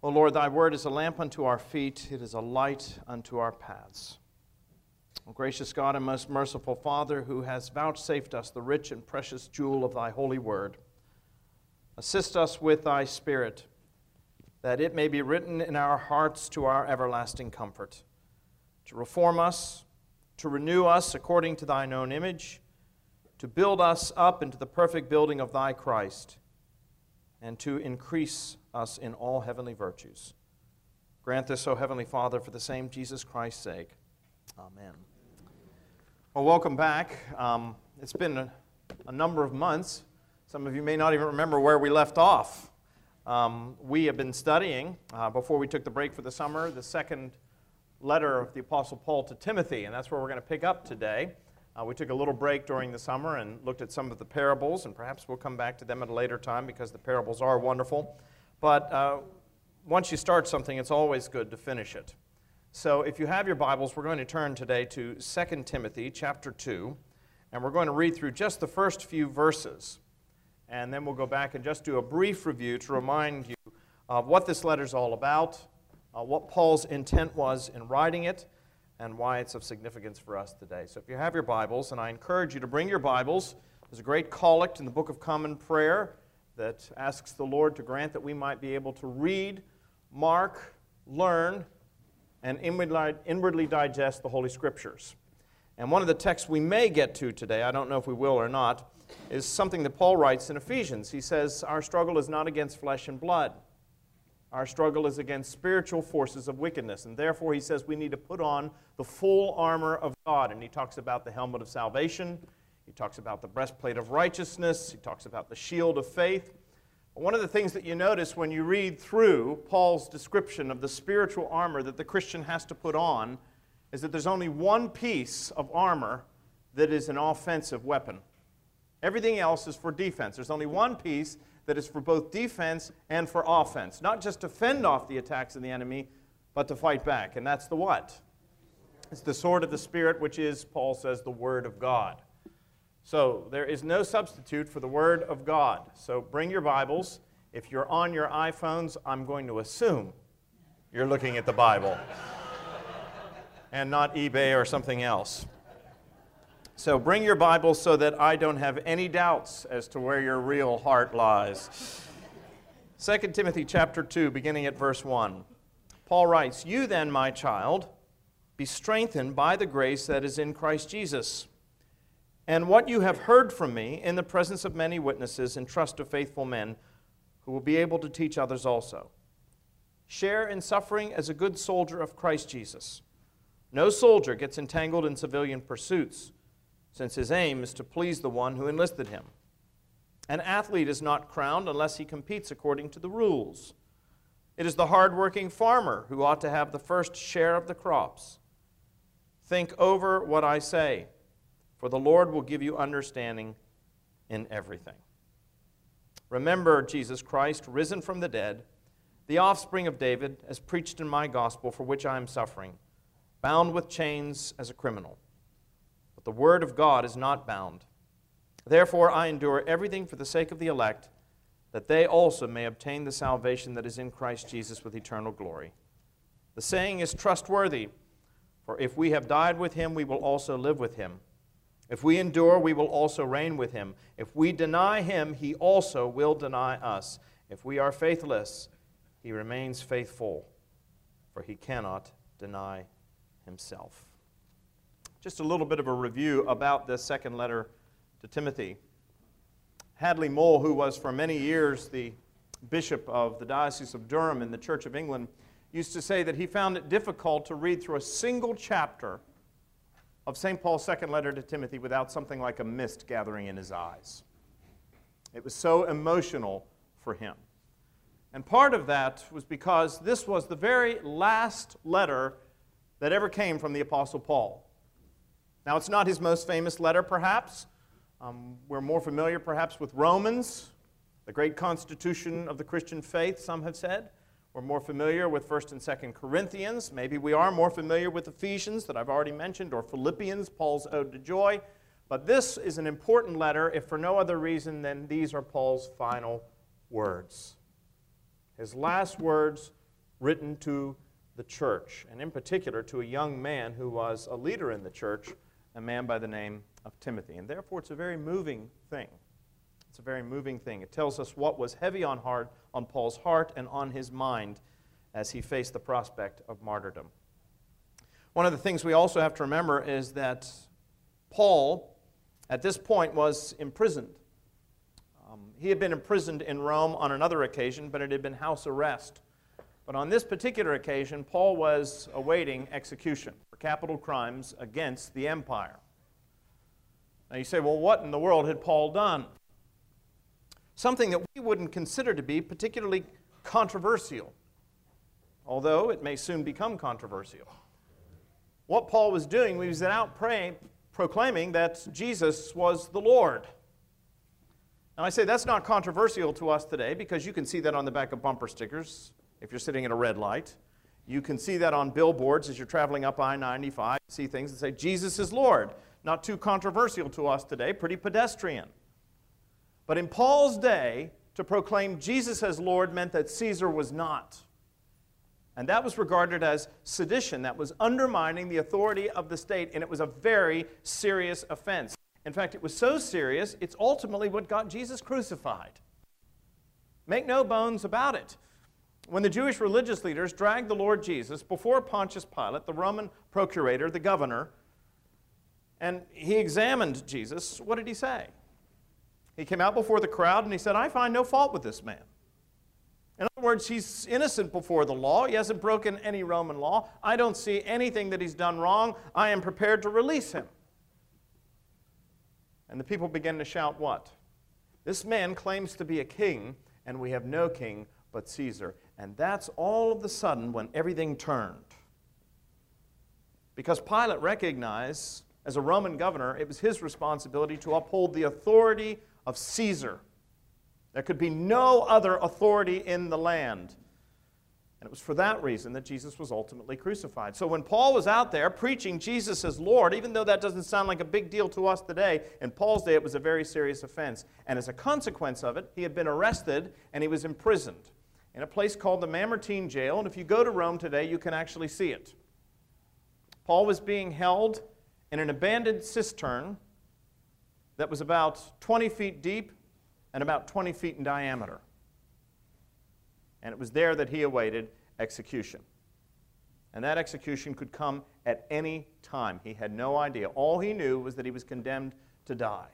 O Lord, thy word is a lamp unto our feet. It is a light unto our paths. O gracious God and most merciful Father, who has vouchsafed us the rich and precious jewel of thy holy word, assist us with thy Spirit, that it may be written in our hearts to our everlasting comfort, to reform us, to renew us according to thine own image, to build us up into the perfect building of thy Christ, and to increase us in all heavenly virtues. Grant this, O Heavenly Father, for the same Jesus Christ's sake. Amen. Well, welcome back. It's been a number of months. Some of you may not even remember where we left off. We have been studying, before we took the break for the summer, the second letter of the Apostle Paul to Timothy, and that's where we're going to pick up today. We took a little break during the summer and looked at some of the parables, and perhaps we'll come back to them at a later time because the parables are wonderful. But once you start something, it's always good to finish it. So if you have your Bibles, we're going to turn today to 2 Timothy chapter 2, and we're going to read through just the first few verses. And then we'll go back and just do a brief review to remind you of what this letter's all about, what Paul's intent was in writing it, and why it's of significance for us today. So if you have your Bibles, and I encourage you to bring your Bibles, there's a great collect in the Book of Common Prayer that asks the Lord to grant that we might be able to read, mark, learn, and inwardly digest the Holy Scriptures. And one of the texts we may get to today, I don't know if we will or not, is something that Paul writes in Ephesians. He says, our struggle is not against flesh and blood. Our struggle is against spiritual forces of wickedness, and therefore he says we need to put on the full armor of God. And he talks about the helmet of salvation, he talks about the breastplate of righteousness, he talks about the shield of faith. One of the things that you notice when you read through Paul's description of the spiritual armor that the Christian has to put on is that there's only one piece of armor that is an offensive weapon. Everything else is for defense. There's only one piece that is for both defense and for offense, not just to fend off the attacks of the enemy, but to fight back. And that's the what? It's the sword of the Spirit, which is, Paul says, the Word of God. So there is no substitute for the Word of God. So bring your Bibles. If you're on your iPhones, I'm going to assume you're looking at the Bible and not eBay or something else. So bring your Bible so that I don't have any doubts as to where your real heart lies. 2 Timothy chapter 2, beginning at verse 1. Paul writes, "You then, my child, be strengthened by the grace that is in Christ Jesus. And what you have heard from me in the presence of many witnesses, entrust to faithful men who will be able to teach others also. Share in suffering as a good soldier of Christ Jesus. No soldier gets entangled in civilian pursuits, since his aim is to please the one who enlisted him. An athlete is not crowned unless he competes according to the rules. It is the hard-working farmer who ought to have the first share of the crops. Think over what I say, for the Lord will give you understanding in everything. Remember Jesus Christ, risen from the dead, the offspring of David, as preached in my gospel, for which I am suffering, bound with chains as a criminal. But the word of God is not bound. Therefore I endure everything for the sake of the elect, that they also may obtain the salvation that is in Christ Jesus with eternal glory. The saying is trustworthy, for if we have died with him, we will also live with him. If we endure, we will also reign with him. If we deny him, he also will deny us. If we are faithless, he remains faithful, for he cannot deny himself." Just a little bit of a review about this second letter to Timothy. Hadley Mole, who was for many years the bishop of the Diocese of Durham in the Church of England, used to say that he found it difficult to read through a single chapter of St. Paul's second letter to Timothy without something like a mist gathering in his eyes. It was so emotional for him. And part of that was because this was the very last letter that ever came from the Apostle Paul. Now, it's not his most famous letter, perhaps. We're more familiar, perhaps, with Romans, the great constitution of the Christian faith, some have said. We're more familiar with 1 and 2 Corinthians. Maybe we are more familiar with Ephesians, that I've already mentioned, or Philippians, Paul's Ode to Joy. But this is an important letter, if for no other reason than these are Paul's final words. His last words written to the church, and in particular to a young man who was a leader in the church, a man by the name of Timothy. And therefore, it's a very moving thing. It's a very moving thing. It tells us what was heavy on Paul's heart and on his mind as he faced the prospect of martyrdom. One of the things we also have to remember is that Paul, at this point, was imprisoned. He had been imprisoned in Rome on another occasion, but it had been house arrest. But on this particular occasion, Paul was awaiting execution for capital crimes against the empire. Now you say, well, what in the world had Paul done? Something that we wouldn't consider to be particularly controversial, although it may soon become controversial. What Paul was doing, he was out proclaiming that Jesus was the Lord. And I say that's not controversial to us today because you can see that on the back of bumper stickers. If you're sitting at a red light, you can see that on billboards as you're traveling up I-95, you see things that say, Jesus is Lord. Not too controversial to us today, pretty pedestrian. But in Paul's day, to proclaim Jesus as Lord meant that Caesar was not. And that was regarded as sedition. That was undermining the authority of the state, and it was a very serious offense. In fact, it was so serious, it's ultimately what got Jesus crucified. Make no bones about it. When the Jewish religious leaders dragged the Lord Jesus before Pontius Pilate, the Roman procurator, the governor, and he examined Jesus, what did he say? He came out before the crowd and he said, I find no fault with this man. In other words, he's innocent before the law. He hasn't broken any Roman law. I don't see anything that he's done wrong. I am prepared to release him. And the people began to shout what? This man claims to be a king, and we have no king but Caesar. And that's all of a sudden when everything turned. Because Pilate recognized, as a Roman governor, it was his responsibility to uphold the authority of Caesar. There could be no other authority in the land. And it was for that reason that Jesus was ultimately crucified. So when Paul was out there preaching Jesus as Lord, even though that doesn't sound like a big deal to us today, in Paul's day it was a very serious offense. And as a consequence of it, he had been arrested and he was imprisoned in a place called the Mamertine Jail. And if you go to Rome today, you can actually see it. Paul was being held in an abandoned cistern that was about 20 feet deep and about 20 feet in diameter. And it was there that he awaited execution. And that execution could come at any time. He had no idea. All he knew was that he was condemned to die.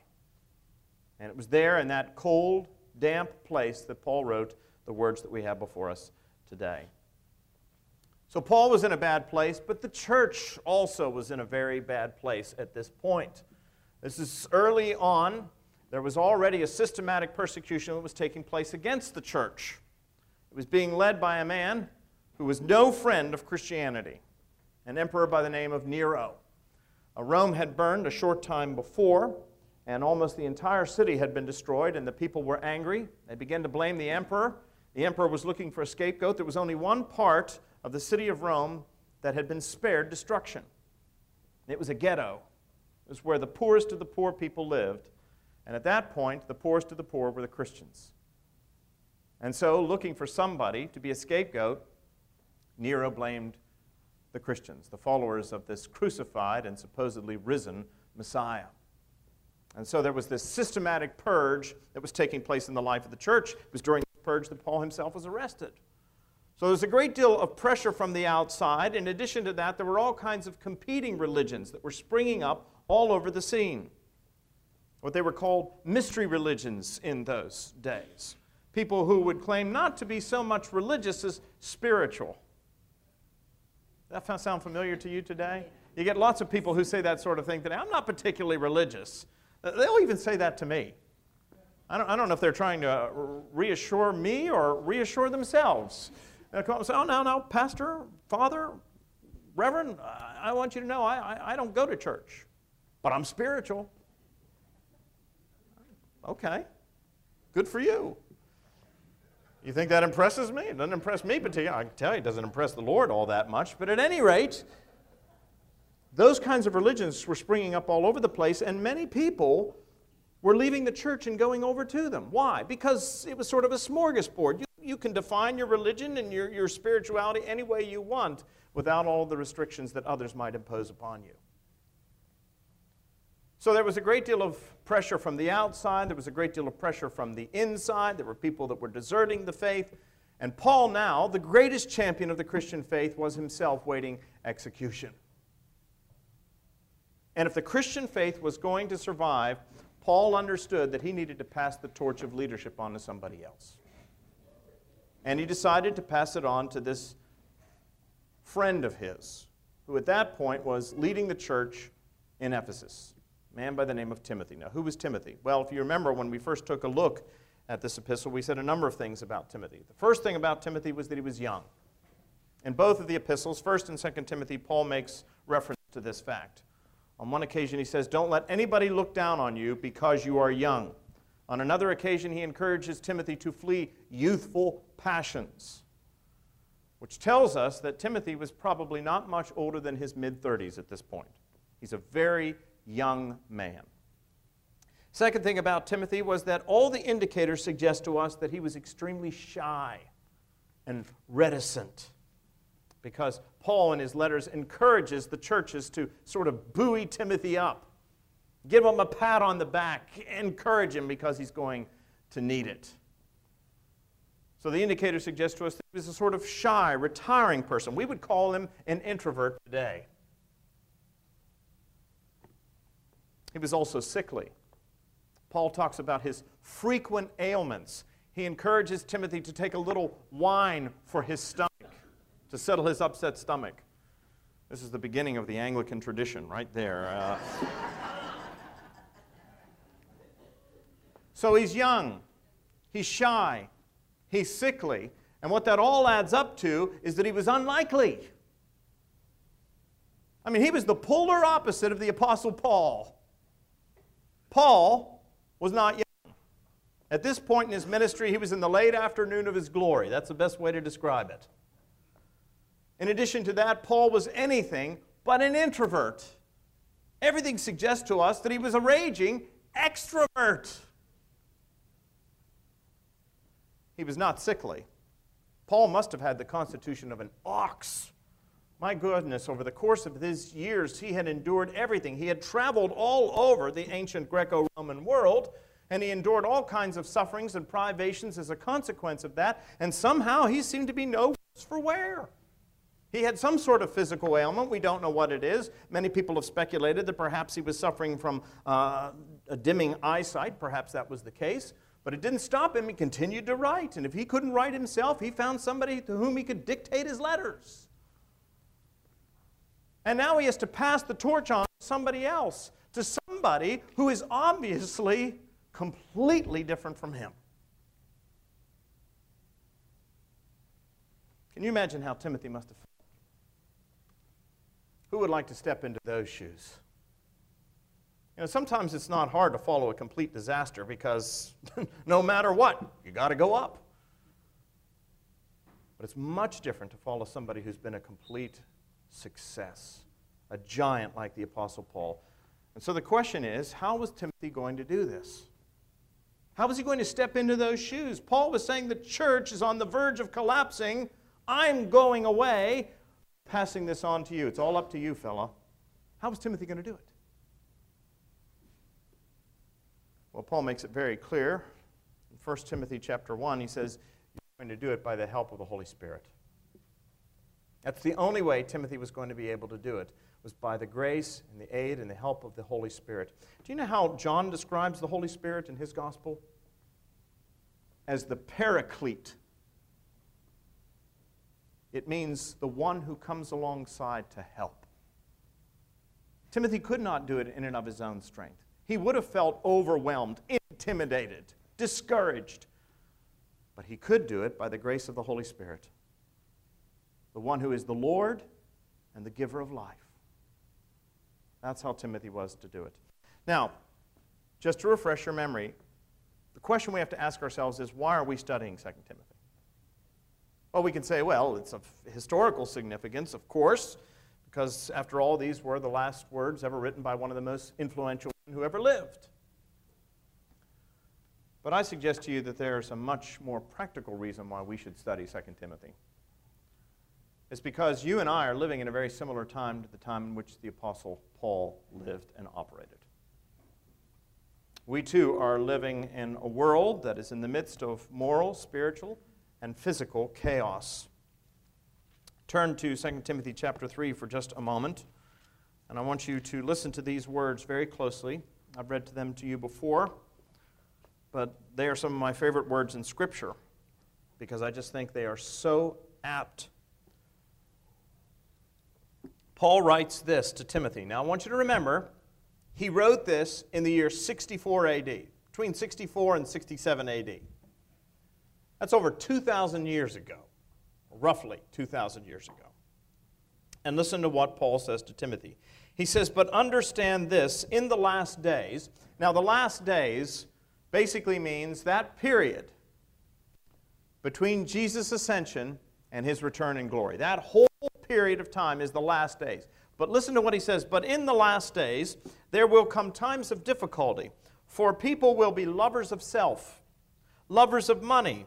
And it was there in that cold, damp place that Paul wrote the words that we have before us today. So Paul was in a bad place, but the church also was in a very bad place at this point. This is early on. There was already a systematic persecution that was taking place against the church. It was being led by a man who was no friend of Christianity, an emperor by the name of Nero. Rome had burned a short time before, and almost the entire city had been destroyed, and the people were angry. They began to blame the emperor. The emperor was looking for a scapegoat. There was only one part of the city of Rome that had been spared destruction. It was a ghetto. It was where the poorest of the poor people lived, and at that point, the poorest of the poor were the Christians. And so, looking for somebody to be a scapegoat, Nero blamed the Christians, the followers of this crucified and supposedly risen Messiah. And so there was this systematic purge that was taking place in the life of the church. It was during this purge that Paul himself was arrested. So there's a great deal of pressure from the outside. In addition to that, there were all kinds of competing religions that were springing up all over the scene. What they were called mystery religions in those days. People who would claim not to be so much religious as spiritual. Does that sound familiar to you today? You get lots of people who say that sort of thing today. I'm not particularly religious. They'll even say that to me. I don't know if they're trying to reassure me or reassure themselves. They'll come and say, oh, no, Pastor, Father, Reverend, I want you to know I don't go to church, but I'm spiritual. Okay, good for you. You think that impresses me? It doesn't impress me, but I can tell you it doesn't impress the Lord all that much. But at any rate, those kinds of religions were springing up all over the place, and many people were leaving the church and going over to them. Why? Because it was sort of a smorgasbord. You you can define your religion and your spirituality any way you want without all the restrictions that others might impose upon you. So there was a great deal of pressure from the outside. There was a great deal of pressure from the inside. There were people that were deserting the faith. And Paul now, the greatest champion of the Christian faith, was himself waiting execution. And if the Christian faith was going to survive, Paul understood that he needed to pass the torch of leadership on to somebody else. And he decided to pass it on to this friend of his, who at that point was leading the church in Ephesus, a man by the name of Timothy. Now, who was Timothy? Well, if you remember, when we first took a look at this epistle, we said a number of things about Timothy. The first thing about Timothy was that he was young. In both of the epistles, 1 and 2 Timothy, Paul makes reference to this fact. On one occasion, he says, "Don't let anybody look down on you because you are young." On another occasion, he encourages Timothy to flee youthful passions, which tells us that Timothy was probably not much older than his mid-30s at this point. He's a very young man. Second thing about Timothy was that all the indicators suggest to us that he was extremely shy and reticent, because Paul in his letters encourages the churches to sort of buoy Timothy up, give him a pat on the back, encourage him because he's going to need it. So the indicator suggests to us that he was a sort of shy, retiring person. We would call him an introvert today. He was also sickly. Paul talks about his frequent ailments. He encourages Timothy to take a little wine for his stomach, to settle his upset stomach. This is the beginning of the Anglican tradition right there. So he's young, he's shy, he's sickly, and what that all adds up to is that he was unlikely. I mean, he was the polar opposite of the Apostle Paul. Paul was not young. At this point in his ministry, he was in the late afternoon of his glory. That's the best way to describe it. In addition to that, Paul was anything but an introvert. Everything suggests to us that he was a raging extrovert. He was not sickly. Paul must have had the constitution of an ox. My goodness, over the course of his years, he had endured everything. He had traveled all over the ancient Greco-Roman world, and he endured all kinds of sufferings and privations as a consequence of that, and somehow he seemed to be no worse for wear. He had some sort of physical ailment. We don't know what it is. Many people have speculated that perhaps he was suffering from a dimming eyesight. Perhaps that was the case. But it didn't stop him. He continued to write, and if he couldn't write himself, he found somebody to whom he could dictate his letters. And now he has to pass the torch on to somebody else, to somebody who is obviously completely different from him. Can you imagine how Timothy must have felt? Who would like to step into those shoes? You know, sometimes it's not hard to follow a complete disaster because no matter what, you got to go up. But it's much different to follow somebody who's been a complete success, a giant like the Apostle Paul. And so the question is, how was Timothy going to do this? How was he going to step into those shoes? Paul was saying the church is on the verge of collapsing. I'm going away, passing this on to you. It's all up to you, fella. How was Timothy going to do it? Well, Paul makes it very clear. In 1 Timothy chapter 1, he says, you're going to do it by the help of the Holy Spirit. That's the only way Timothy was going to be able to do it, was by the grace and the aid and the help of the Holy Spirit. Do you know how John describes the Holy Spirit in his gospel? As the paraclete. It means the one who comes alongside to help. Timothy could not do it in and of his own strength. He would have felt overwhelmed, intimidated, discouraged. But he could do it by the grace of the Holy Spirit, the one who is the Lord and the giver of life. That's how Timothy was to do it. Now, just to refresh your memory, the question we have to ask ourselves is, why are we studying 2 Timothy? Well, we can say, well, it's of historical significance, of course, because after all, these were the last words ever written by one of the most influential men who ever lived. But I suggest to you that there is a much more practical reason why we should study 2 Timothy. It's because you and I are living in a very similar time to the time in which the Apostle Paul lived and operated. We too are living in a world that is in the midst of moral, spiritual, and physical chaos. Turn to 2 Timothy chapter 3 for just a moment, and I want you to listen to these words very closely. I've read them to you before, but they are some of my favorite words in Scripture because I just think they are so apt. Paul writes this to Timothy. Now I want you to remember, he wrote this in the year 64 A.D., between 64 and 67 A.D. That's over 2,000 years ago, roughly 2,000 years ago. And listen to what Paul says to Timothy. He says, but understand this, in the last days. Now the last days basically means that period between Jesus' ascension and his return in glory. That whole period of time is the last days. But listen to what he says, but in the last days there will come times of difficulty, for people will be lovers of self, lovers of money.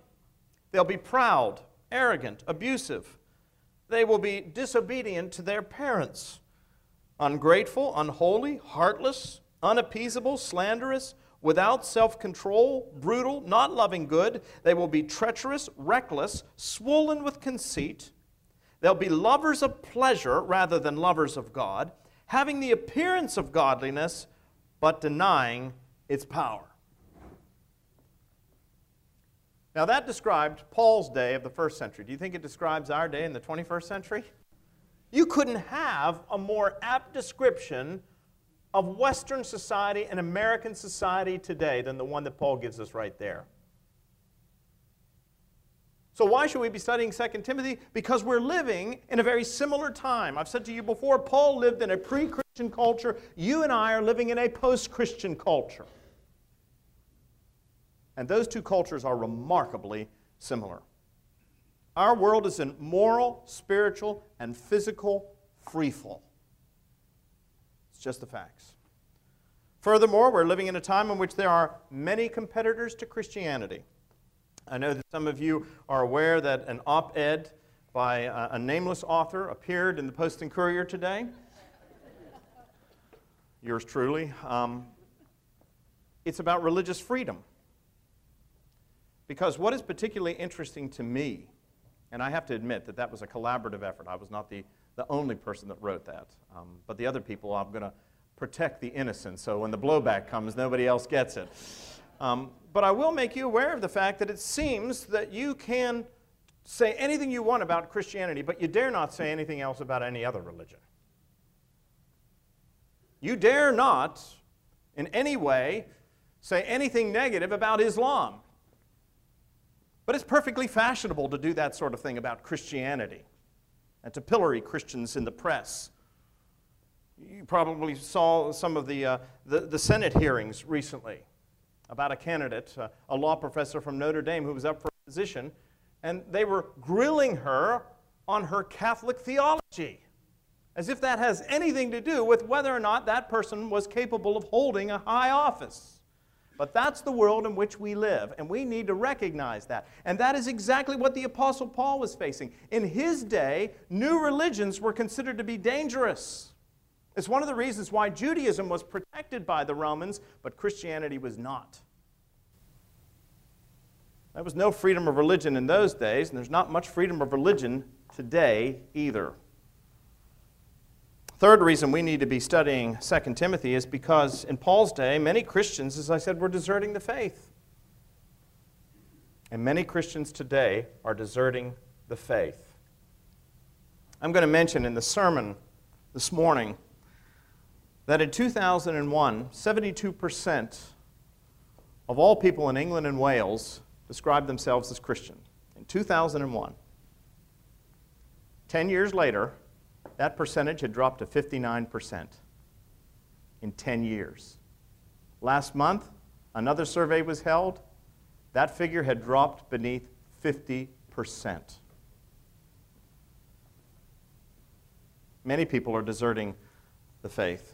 They'll be proud, arrogant, abusive. They will be disobedient to their parents, ungrateful, unholy, heartless, unappeasable, slanderous, without self-control, brutal, not loving good. They will be treacherous, reckless, swollen with conceit. They'll be lovers of pleasure rather than lovers of God, having the appearance of godliness but denying its power. Now that described Paul's day of the first century. Do you think it describes our day in the 21st century? You couldn't have a more apt description of Western society and American society today than the one that Paul gives us right there. So why should we be studying 2 Timothy? Because we're living in a very similar time. I've said to you before, Paul lived in a pre-Christian culture. You and I are living in a post-Christian culture. And those two cultures are remarkably similar. Our world is in moral, spiritual, and physical freefall. It's just the facts. Furthermore, we're living in a time in which there are many competitors to Christianity. I know that some of you are aware that an op-ed by a nameless author appeared in the Post and Courier today. Yours truly. It's about religious freedom. Because what is particularly interesting to me, and I have to admit that that was a collaborative effort. I was not the only person that wrote that. But the other people, I'm going to protect the innocent, so when the blowback comes, nobody else gets it. But I will make you aware of the fact that it seems that you can say anything you want about Christianity, but you dare not say anything else about any other religion. You dare not, in any way, say anything negative about Islam. But it's perfectly fashionable to do that sort of thing about Christianity and to pillory Christians in the press. You probably saw some of the Senate hearings recently about a candidate, a law professor from Notre Dame who was up for a position, and they were grilling her on her Catholic theology, as if that has anything to do with whether or not that person was capable of holding a high office. But that's the world in which we live, and we need to recognize that. And that is exactly what the Apostle Paul was facing. In his day, new religions were considered to be dangerous. It's one of the reasons why Judaism was protected by the Romans, but Christianity was not. There was no freedom of religion in those days, and there's not much freedom of religion today either. Third reason we need to be studying 2 Timothy is because in Paul's day, many Christians, as I said, were deserting the faith. And many Christians today are deserting the faith. I'm going to mention in the sermon this morning that in 2001, 72% of all people in England and Wales described themselves as Christian. In 2001, 10 years later, that percentage had dropped to 59% in 10 years. Last month, another survey was held. That figure had dropped beneath 50%. Many people are deserting the faith.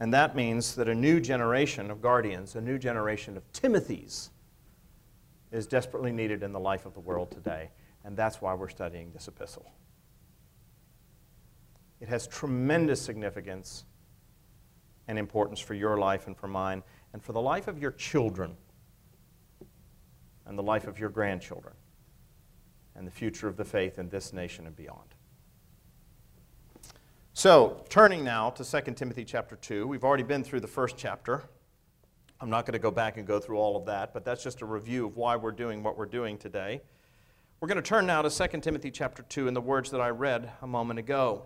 And that means that a new generation of guardians, a new generation of Timothys, is desperately needed in the life of the world today. And that's why we're studying this epistle. It has tremendous significance and importance for your life and for mine, and for the life of your children, and the life of your grandchildren, and the future of the faith in this nation and beyond. So, turning now to 2 Timothy chapter 2. We've already been through the first chapter. I'm not going to go back and go through all of that, but that's just a review of why we're doing what we're doing today. We're going to turn now to 2 Timothy chapter 2 in the words that I read a moment ago,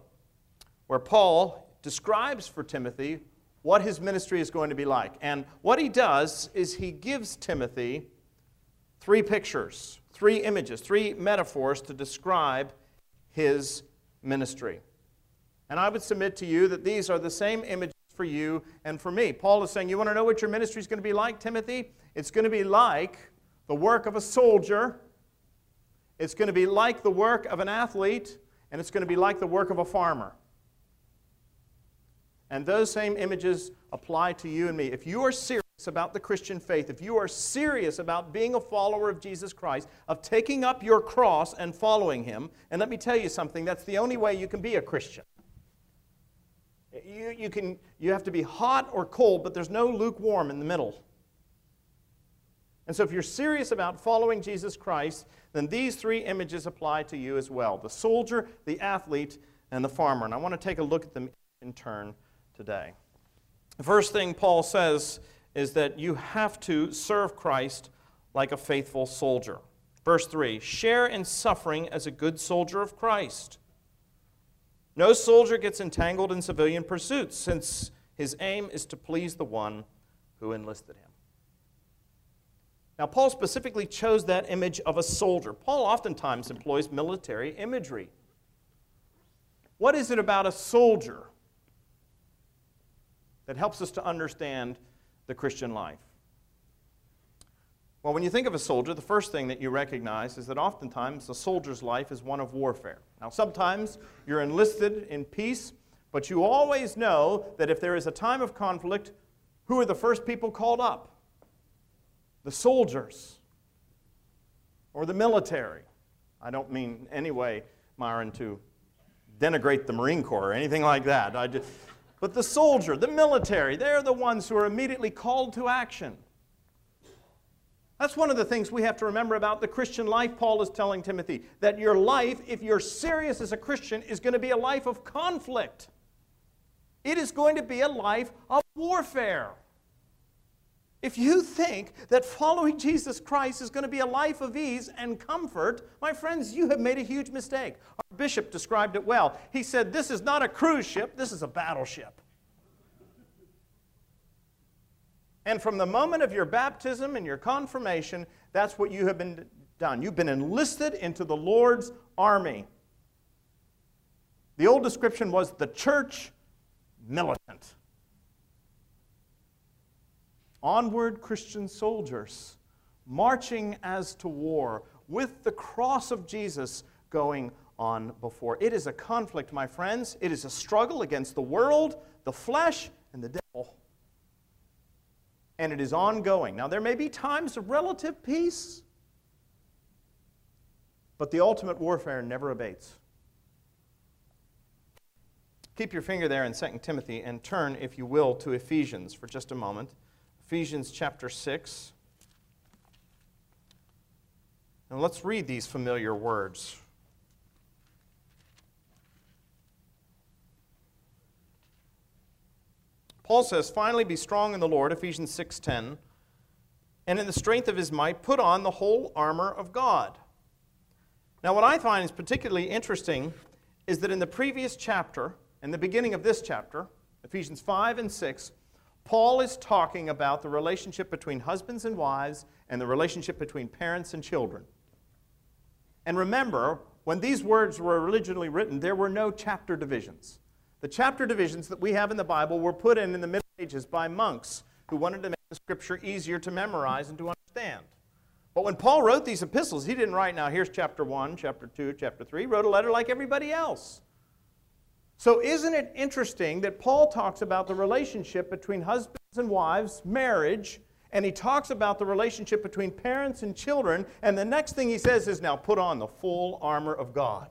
where Paul describes for Timothy what his ministry is going to be like. And what he does is he gives Timothy three pictures, three images, three metaphors to describe his ministry. And I would submit to you that these are the same images for you and for me. Paul is saying, you want to know what your ministry is going to be like, Timothy? It's going to be like the work of a soldier. It's going to be like the work of an athlete. And it's going to be like the work of a farmer. And those same images apply to you and me. If you are serious about the Christian faith, if you are serious about being a follower of Jesus Christ, of taking up your cross and following him, and let me tell you something, that's the only way you can be a Christian. You have to be hot or cold, but there's no lukewarm in the middle. And so if you're serious about following Jesus Christ, then these three images apply to you as well. The soldier, the athlete, and the farmer. And I want to take a look at them in turn today. The first thing Paul says is that you have to serve Christ like a faithful soldier. Verse 3, share in suffering as a good soldier of Christ. No soldier gets entangled in civilian pursuits, since his aim is to please the one who enlisted him. Now, Paul specifically chose that image of a soldier. Paul oftentimes employs military imagery. What is it about a soldier that helps us to understand the Christian life? Well, when you think of a soldier, the first thing that you recognize is that oftentimes a soldier's life is one of warfare. Now, sometimes you're enlisted in peace, but you always know that if there is a time of conflict, who are the first people called up? The soldiers or the military. I don't mean in any way, Myron, to denigrate the Marine Corps or anything like that. But the soldier, the military, they're the ones who are immediately called to action. That's one of the things we have to remember about the Christian life. Paul is telling Timothy that your life, if you're serious as a Christian, is going to be a life of conflict. It is going to be a life of warfare. If you think that following Jesus Christ is going to be a life of ease and comfort, my friends, you have made a huge mistake. Our bishop described it well. He said, this is not a cruise ship, this is a battleship. And from the moment of your baptism and your confirmation, that's what you have been done. You've been enlisted into the Lord's army. The old description was the church militant. Onward Christian soldiers, marching as to war, with the cross of Jesus going on before. It is a conflict, my friends. It is a struggle against the world, the flesh, and the devil. And it is ongoing. Now, there may be times of relative peace, but the ultimate warfare never abates. Keep your finger there in 2 Timothy and turn, if you will, to Ephesians for just a moment. Ephesians chapter 6. And let's read these familiar words. Paul says, finally be strong in the Lord, Ephesians 6:10, and in the strength of his might put on the whole armor of God. Now what I find is particularly interesting is that in the previous chapter, in the beginning of this chapter, Ephesians 5 and 6, Paul is talking about the relationship between husbands and wives and the relationship between parents and children. And remember, when these words were originally written, there were no chapter divisions. The chapter divisions that we have in the Bible were put in the Middle Ages by monks who wanted to make the Scripture easier to memorize and to understand. But when Paul wrote these epistles, he didn't write, now here's chapter 1, chapter 2, chapter 3. He wrote a letter like everybody else. So isn't it interesting that Paul talks about the relationship between husbands and wives, marriage, and he talks about the relationship between parents and children, and the next thing he says is, now put on the full armor of God.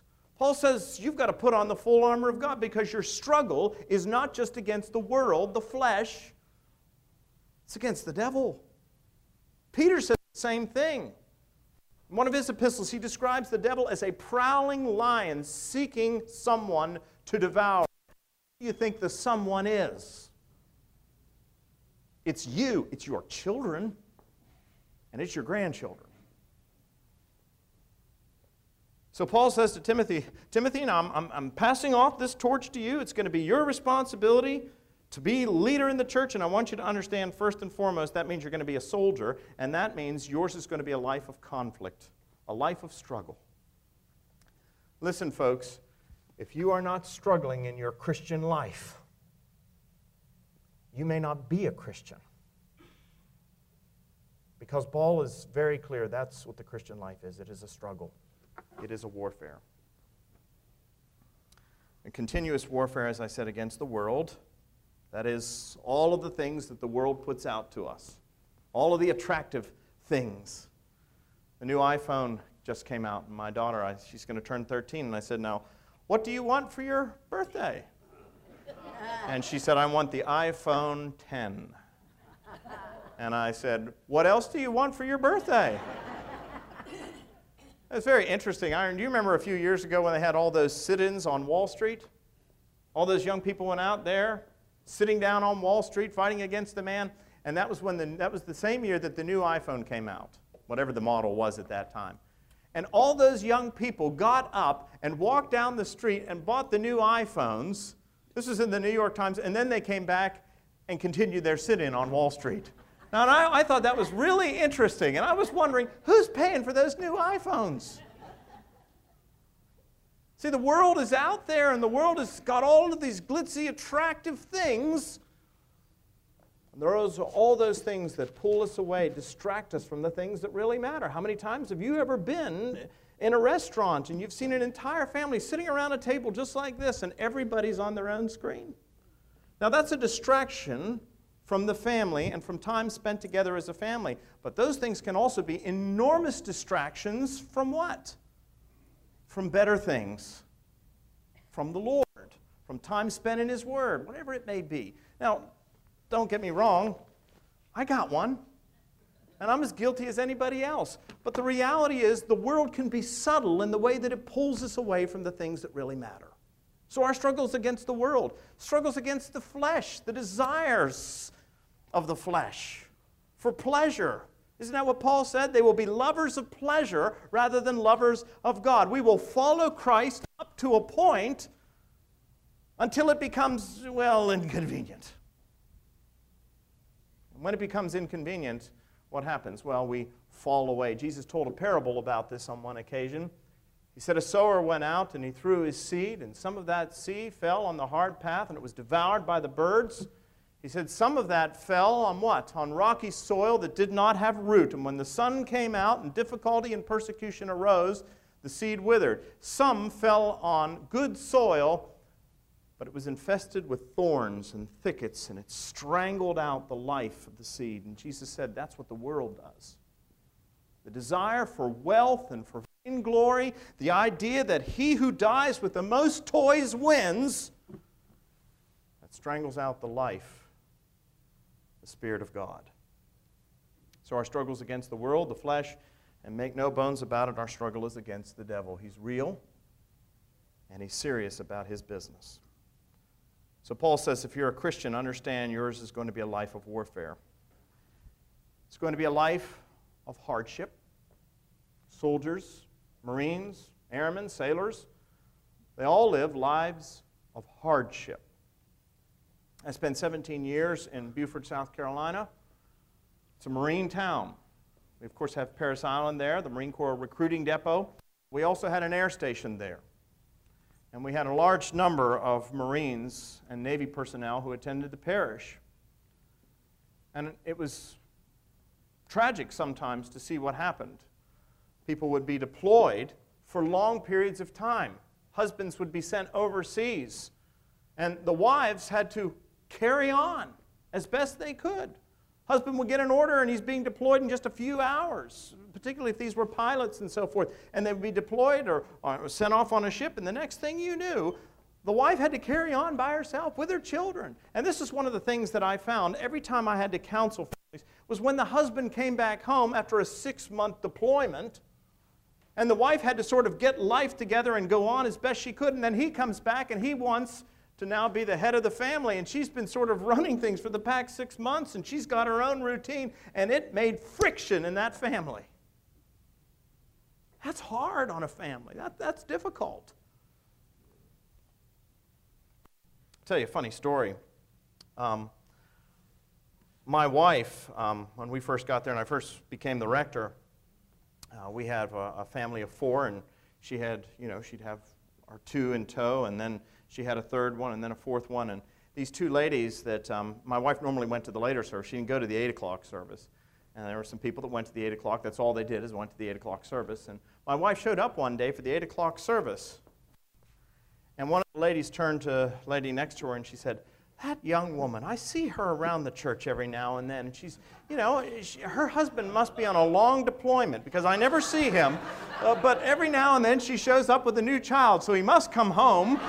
Paul says you've got to put on the full armor of God, because your struggle is not just against the world, the flesh. It's against the devil. Peter says the same thing. In one of his epistles, he describes the devil as a prowling lion seeking someone to devour. Who do you think the someone is? It's you, it's your children, and it's your grandchildren. So Paul says to Timothy, now I'm passing off this torch to you. It's going to be your responsibility to be leader in the church, and I want you to understand, first and foremost, that means you're going to be a soldier, and that means yours is going to be a life of conflict, a life of struggle. Listen, folks, if you are not struggling in your Christian life, you may not be a Christian. Because Paul is very clear, that's what the Christian life is. It is a struggle. It is a warfare. A continuous warfare, as I said, against the world. That is, all of the things that the world puts out to us. All of the attractive things. The new iPhone just came out, and my daughter, she's going to turn 13, and I said, now, what do you want for your birthday? And she said, I want the iPhone 10. And I said, what else do you want for your birthday? It's very interesting. Iron, do you remember a few years ago when they had all those sit-ins on Wall Street? All those young people went out there, sitting down on Wall Street, fighting against the man. And that was, that was the same year that the new iPhone came out, whatever the model was at that time. And all those young people got up and walked down the street and bought the new iPhones. This was in the New York Times. And then they came back and continued their sit-in on Wall Street. Now, and I thought that was really interesting. And I was wondering, who's paying for those new iPhones? See, the world is out there, and the world has got all of these glitzy, attractive things. And those are all those things that pull us away, distract us from the things that really matter. How many times have you ever been in a restaurant and you've seen an entire family sitting around a table just like this, and everybody's on their own screen? Now, that's a distraction from the family and from time spent together as a family. But those things can also be enormous distractions from what? From better things, from the Lord, from time spent in His Word, whatever it may be. Now, don't get me wrong, I got one, and I'm as guilty as anybody else. But the reality is the world can be subtle in the way that it pulls us away from the things that really matter. So our struggles against the world, struggles against the flesh, the desires of the flesh for pleasure. Isn't that what Paul said? They will be lovers of pleasure rather than lovers of God. We will follow Christ up to a point until it becomes, well, inconvenient. And when it becomes inconvenient, what happens? Well, we fall away. Jesus told a parable about this on one occasion. He said a sower went out and he threw his seed, and some of that seed fell on the hard path and it was devoured by the birds. He said some of that fell on what? On rocky soil that did not have root. And when the sun came out and difficulty and persecution arose, the seed withered. Some fell on good soil, but it was infested with thorns and thickets, and it strangled out the life of the seed. And Jesus said that's what the world does. The desire for wealth and for vainglory, the idea that he who dies with the most toys wins, It strangles out the life, the Spirit of God. So our struggle is against the world, the flesh, and make no bones about it, our struggle is against the devil. He's real, and he's serious about his business. So Paul says, if you're a Christian, understand yours is going to be a life of warfare. It's going to be a life of hardship. Soldiers, Marines, airmen, sailors, they all live lives of hardship. I spent 17 years in Beaufort, South Carolina. It's a Marine town. We, of course, have Parris Island there, the Marine Corps recruiting depot. We also had an air station there. And we had a large number of Marines and Navy personnel who attended the parish. And it was tragic sometimes to see what happened. People would be deployed for long periods of time. Husbands would be sent overseas. And the wives had to carry on as best they could. Husband would get an order and he's being deployed in just a few hours, particularly if these were pilots and so forth, and they'd be deployed or sent off on a ship, and the next thing you knew, the wife had to carry on by herself with her children. And this is one of the things that I found every time I had to counsel families was when the husband came back home after a 6-month deployment, and the wife had to sort of get life together and go on as best she could, and then he comes back and he wants to now be the head of the family, and she's been sort of running things for the past 6 months, and she's got her own routine, and it made friction in that family. That's hard on a family. That's difficult. I'll tell you a funny story. My wife, when we first got there and I first became the rector, we had a family of 4, and she had, you know, she'd have our 2 in tow, and then she had a 3rd one and then a 4th one. And these 2 ladies that, my wife normally went to the later service. She didn't go to the 8 o'clock service. And there were some people that went to the 8 o'clock. That's all they did is went to the 8 o'clock service. And my wife showed up one day for the 8 o'clock service. And one of the ladies turned to the lady next to her and she said, "That young woman, I see her around the church every now and then. And she's, you know, her husband must be on a long deployment because I never see him. But every now and then she shows up with a new child, so he must come home."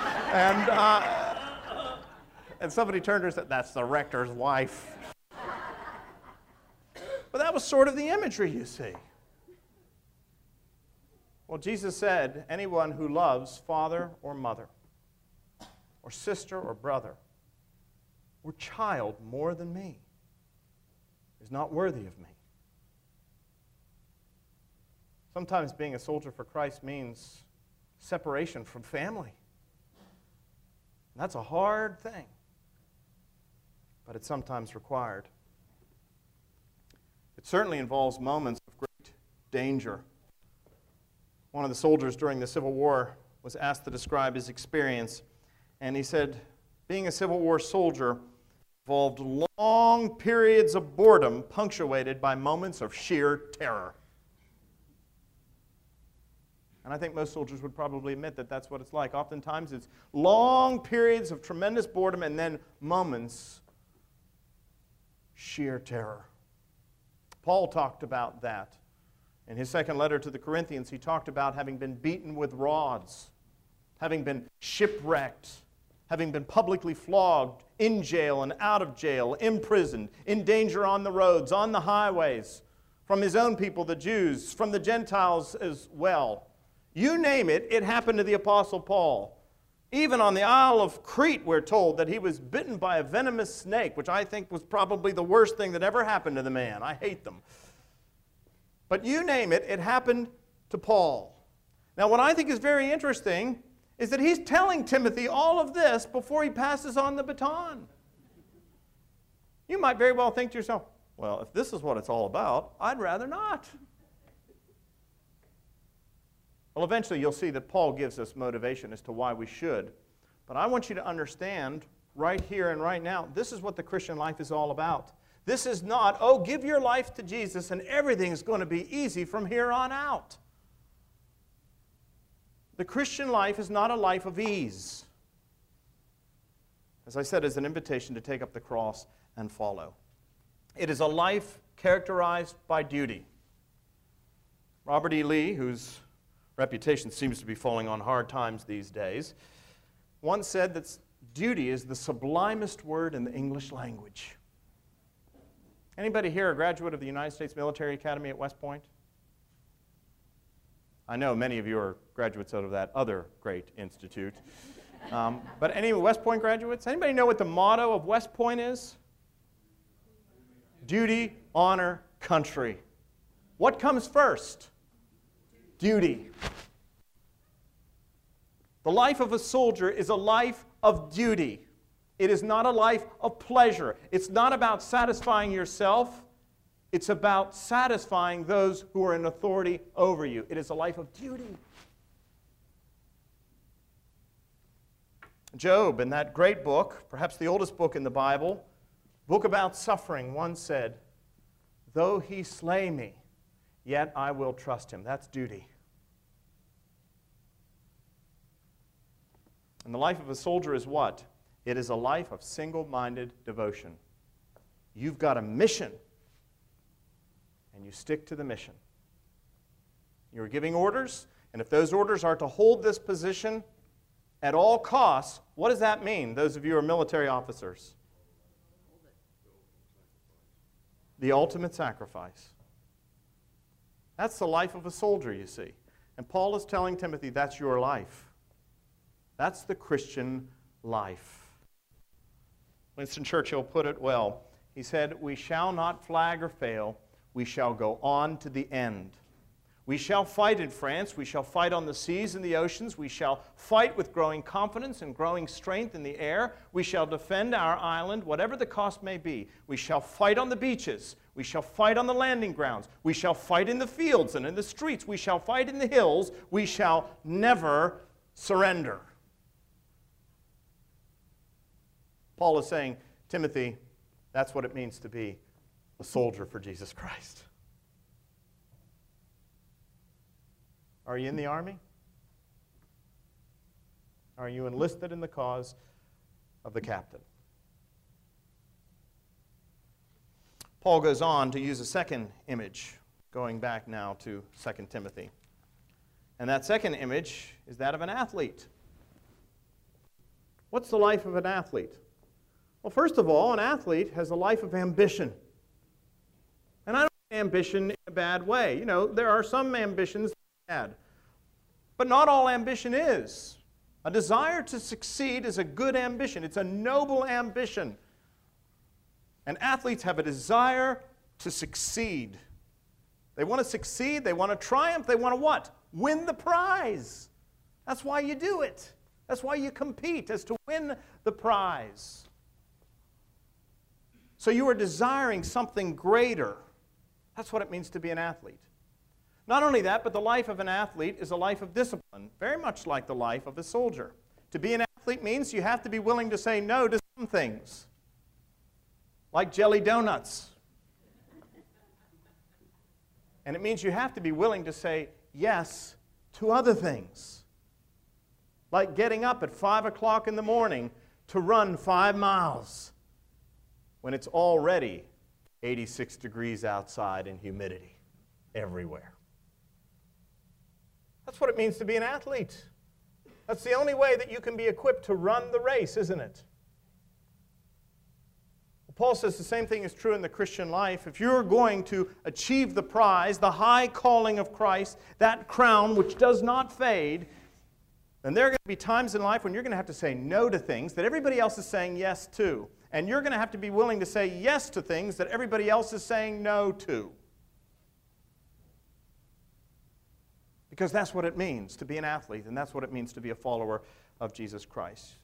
And somebody turned to her and said, "That's the rector's wife." But that was sort of the imagery, you see. Well, Jesus said, anyone who loves father or mother or sister or brother or child more than me is not worthy of me. Sometimes being a soldier for Christ means separation from family. That's a hard thing, but it's sometimes required. It certainly involves moments of great danger. One of the soldiers during the Civil War was asked to describe his experience, and he said, being a Civil War soldier involved long periods of boredom punctuated by moments of sheer terror. And I think most soldiers would probably admit that that's what it's like. Oftentimes it's long periods of tremendous boredom and then moments of sheer terror. Paul talked about that. In his second letter to the Corinthians, he talked about having been beaten with rods, having been shipwrecked, having been publicly flogged, in jail and out of jail, imprisoned, in danger on the roads, on the highways, from his own people, the Jews, from the Gentiles as well. You name it, it happened to the Apostle Paul. Even on the Isle of Crete, we're told that he was bitten by a venomous snake, which I think was probably the worst thing that ever happened to the man. I hate them. But you name it, it happened to Paul. Now, what I think is very interesting is that he's telling Timothy all of this before he passes on the baton. You might very well think to yourself, well, if this is what it's all about, I'd rather not. Well, eventually you'll see that Paul gives us motivation as to why we should. But I want you to understand right here and right now, this is what the Christian life is all about. This is not, oh, give your life to Jesus and everything is going to be easy from here on out. The Christian life is not a life of ease. As I said, it's an invitation to take up the cross and follow. It is a life characterized by duty. Robert E. Lee, whose reputation seems to be falling on hard times these days, once said that Duty is the sublimest word in the English language. Anybody here a graduate of the United States Military Academy at West Point? I know many of you are graduates out of that other great institute. But any West Point graduates? Anybody know what the motto of West Point is? Duty, honor, country. What comes first? Duty. The life of a soldier is a life of duty. It is not a life of pleasure. It's not about satisfying yourself. It's about satisfying those who are in authority over you. It is a life of duty. Job, in that great book, perhaps the oldest book in the Bible, book about suffering, once said, "Though he slay me, yet I will trust him." That's duty. And the life of a soldier is what? It is a life of single-minded devotion. You've got a mission, and you stick to the mission. You're giving orders, and if those orders are to hold this position at all costs, what does that mean, those of you who are military officers? The ultimate sacrifice. That's the life of a soldier, you see. And Paul is telling Timothy, that's your life. That's the Christian life. Winston Churchill put it well. He said, "We shall not flag or fail. We shall go on to the end. We shall fight in France. We shall fight on the seas and the oceans. We shall fight with growing confidence and growing strength in the air. We shall defend our island, whatever the cost may be. We shall fight on the beaches. We shall fight on the landing grounds. We shall fight in the fields and in the streets. We shall fight in the hills. We shall never surrender." Paul is saying, Timothy, that's what it means to be a soldier for Jesus Christ. Are you in the army? Are you enlisted in the cause of the captain? Paul goes on to use a second image, going back now to 2 Timothy. And that second image is that of an athlete. What's the life of an athlete? Well, first of all, an athlete has a life of ambition. And I don't mean ambition in a bad way. You know, there are some ambitions that are bad. But not all ambition is. A desire to succeed is a good ambition. It's a noble ambition. And athletes have a desire to succeed. They want to succeed. They want to triumph. They want to what? Win the prize. That's why you do it. That's why you compete, is to win the prize. So you are desiring something greater. That's what it means to be an athlete. Not only that, but the life of an athlete is a life of discipline, very much like the life of a soldier. To be an athlete means you have to be willing to say no to some things, like jelly donuts. And it means you have to be willing to say yes to other things, like getting up at 5 o'clock in the morning to run 5 miles. When it's already 86 degrees outside and humidity everywhere. That's what it means to be an athlete. That's the only way that you can be equipped to run the race, isn't it? Well, Paul says the same thing is true in the Christian life. If you're going to achieve the prize, the high calling of Christ, that crown which does not fade, then there are going to be times in life when you're going to have to say no to things that everybody else is saying yes to. And you're going to have to be willing to say yes to things that everybody else is saying no to. Because that's what it means to be an athlete, and that's what it means to be a follower of Jesus Christ.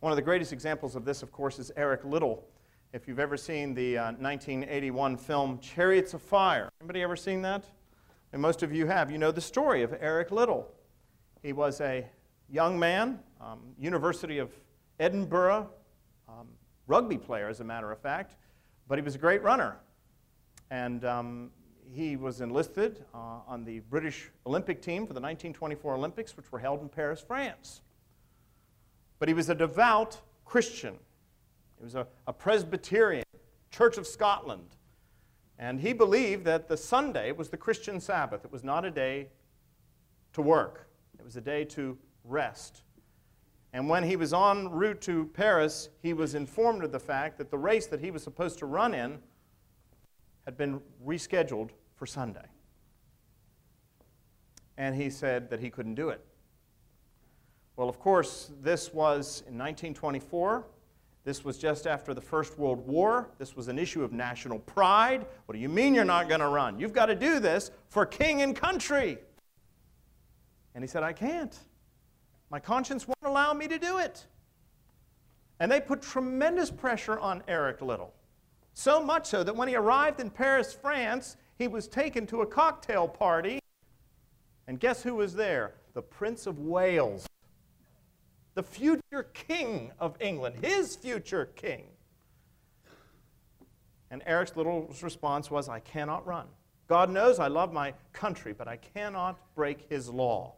One of the greatest examples of this, of course, is Eric Liddell. If you've ever seen the 1981 film Chariots of Fire. Anybody ever seen that? And most of you have. You know the story of Eric Liddell. He was a young man, University of Edinburgh, rugby player, as a matter of fact, but he was a great runner. And he was enlisted on the British Olympic team for the 1924 Olympics, which were held in Paris, France. But he was a devout Christian. He was a Presbyterian, Church of Scotland. And he believed that the Sunday was the Christian Sabbath. It was not a day to work. It was a day to rest. And when he was en route to Paris, he was informed of the fact that the race that he was supposed to run in had been rescheduled for Sunday. And he said that he couldn't do it. Well, of course, this was in 1924. This was just after the First World War. This was an issue of national pride. What do you mean you're not going to run? You've got to do this for king and country. And he said, I can't. My conscience won't allow me to do it. And they put tremendous pressure on Eric Liddell. So much so that when he arrived in Paris, France, he was taken to a cocktail party. And guess who was there? The Prince of Wales, the future king of England, his future king. And Eric Liddell's response was, I cannot run. God knows I love my country, but I cannot break his law.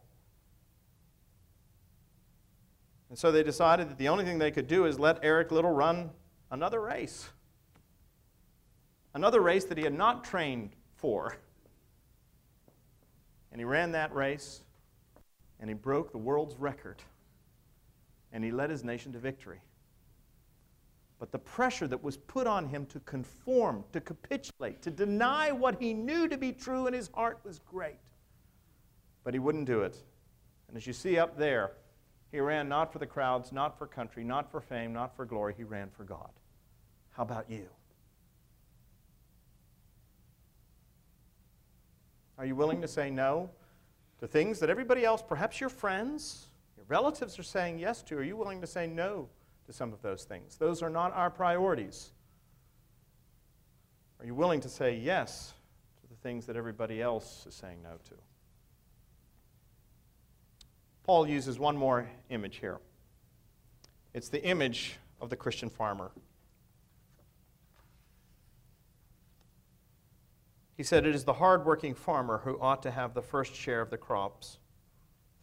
And so they decided that the only thing they could do is let Eric Liddell run another race. Another race that he had not trained for. And he ran that race, and he broke the world's record, and he led his nation to victory. But the pressure that was put on him to conform, to capitulate, to deny what he knew to be true in his heart was great. But he wouldn't do it. And as you see up there, he ran not for the crowds, not for country, not for fame, not for glory. He ran for God. How about you? Are you willing to say no to things that everybody else, perhaps your friends, your relatives are saying yes to? Are you willing to say no to some of those things? Those are not our priorities. Are you willing to say yes to the things that everybody else is saying no to? Paul uses one more image here. It's the image of the Christian farmer. He said, it is the hard-working farmer who ought to have the first share of the crops.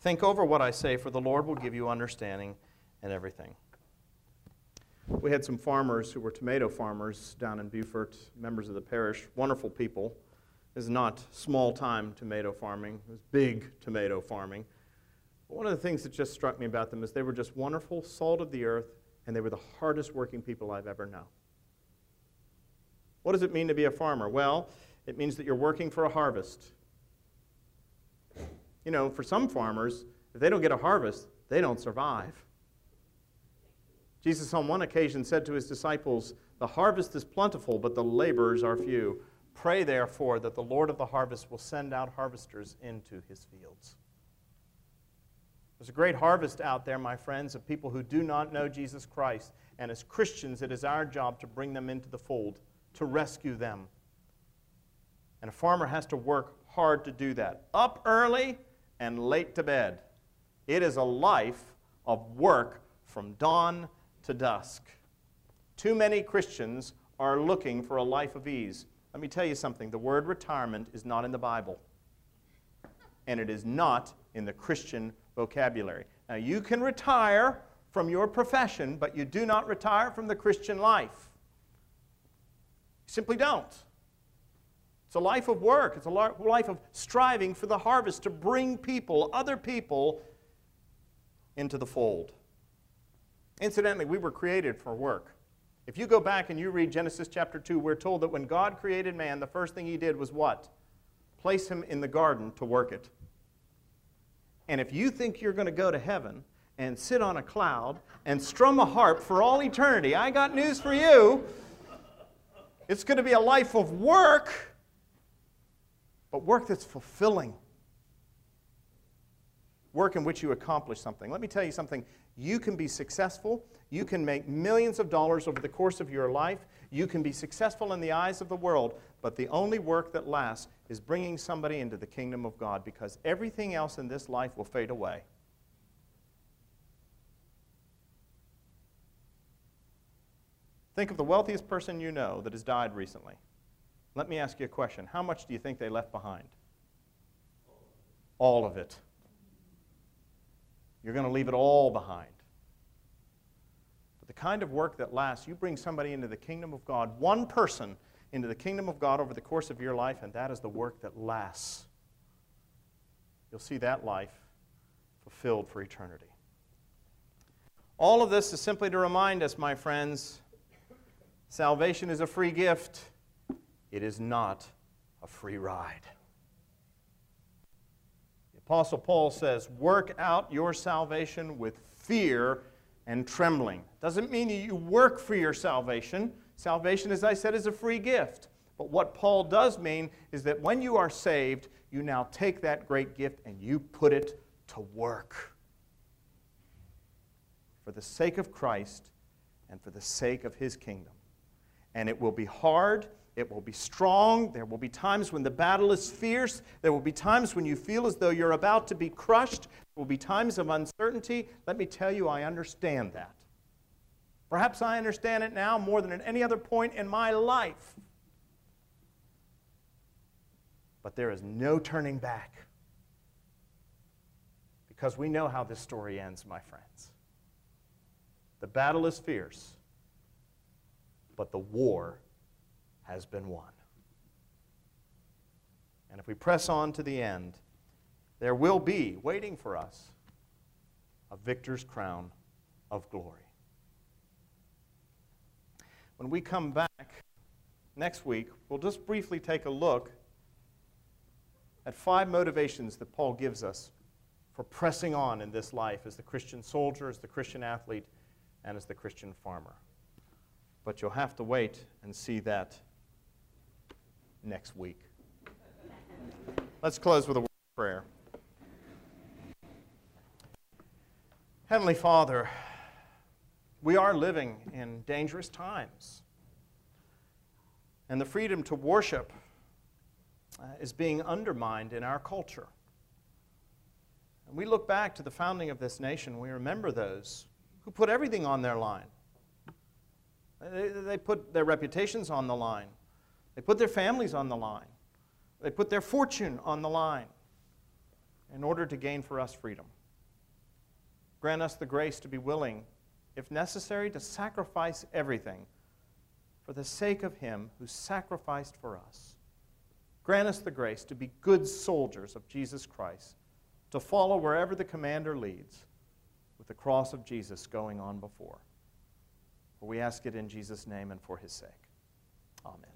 Think over what I say, for the Lord will give you understanding in everything. We had some farmers who were tomato farmers down in Beaufort, members of the parish, wonderful people. This is not small-time tomato farming. It was big tomato farming. But one of the things that just struck me about them is they were just wonderful, salt of the earth, and they were the hardest-working people I've ever known. What does it mean to be a farmer? Well, it means that you're working for a harvest. You know, for some farmers, if they don't get a harvest, they don't survive. Jesus on one occasion said to his disciples, the harvest is plentiful, but the laborers are few. Pray, therefore, that the Lord of the harvest will send out harvesters into his fields. There's a great harvest out there, my friends, of people who do not know Jesus Christ. And as Christians, it is our job to bring them into the fold, to rescue them. And a farmer has to work hard to do that. Up early and late to bed. It is a life of work from dawn to dusk. Too many Christians are looking for a life of ease. Let me tell you something. The word retirement is not in the Bible. And it is not in the Christian vocabulary. Now, you can retire from your profession, but you do not retire from the Christian life. You simply don't. It's a life of work. It's a life of striving for the harvest to bring people, other people, into the fold. Incidentally, we were created for work. If you go back and you read Genesis chapter 2, we're told that when God created man, the first thing he did was what? Place him in the garden to work it. And if you think you're going to go to heaven and sit on a cloud and strum a harp for all eternity, I got news for you. It's going to be a life of work. But work that's fulfilling. Work in which you accomplish something. Let me tell you something. You can be successful. You can make millions of dollars over the course of your life. You can be successful in the eyes of the world. But the only work that lasts is bringing somebody into the kingdom of God, because everything else in this life will fade away. Think of the wealthiest person you know that has died recently. Let me ask you a question. How much do you think they left behind? All of it. You're going to leave it all behind. But the kind of work that lasts, you bring somebody into the kingdom of God, one person into the kingdom of God over the course of your life, and that is the work that lasts. You'll see that life fulfilled for eternity. All of this is simply to remind us, my friends, salvation is a free gift. It is not a free ride. The Apostle Paul says, work out your salvation with fear and trembling. Doesn't mean you work for your salvation. Salvation, as I said, is a free gift. But what Paul does mean is that when you are saved, you now take that great gift and you put it to work. For the sake of Christ and for the sake of His kingdom. And it will be hard, it will be strong, there will be times when the battle is fierce, there will be times when you feel as though you're about to be crushed, there will be times of uncertainty. Let me tell you, I understand that. Perhaps I understand it now more than at any other point in my life. But there is no turning back. Because we know how this story ends, my friends. The battle is fierce, but the war has been won. And if we press on to the end, there will be, waiting for us, a victor's crown of glory. When we come back next week, we'll just briefly take a look at 5 motivations that Paul gives us for pressing on in this life as the Christian soldier, as the Christian athlete, and as the Christian farmer. But you'll have to wait and see that next week. Let's close with a word of prayer. Heavenly Father, we are living in dangerous times. And the freedom to worship is being undermined in our culture. And we look back to the founding of this nation. We remember those who put everything on their line. They put their reputations on the line. They put their families on the line. They put their fortune on the line in order to gain for us freedom. Grant us the grace to be willing, if necessary, to sacrifice everything for the sake of Him who sacrificed for us. Grant us the grace to be good soldiers of Jesus Christ, to follow wherever the commander leads, with the cross of Jesus going on before. For we ask it in Jesus' name and for His sake. Amen.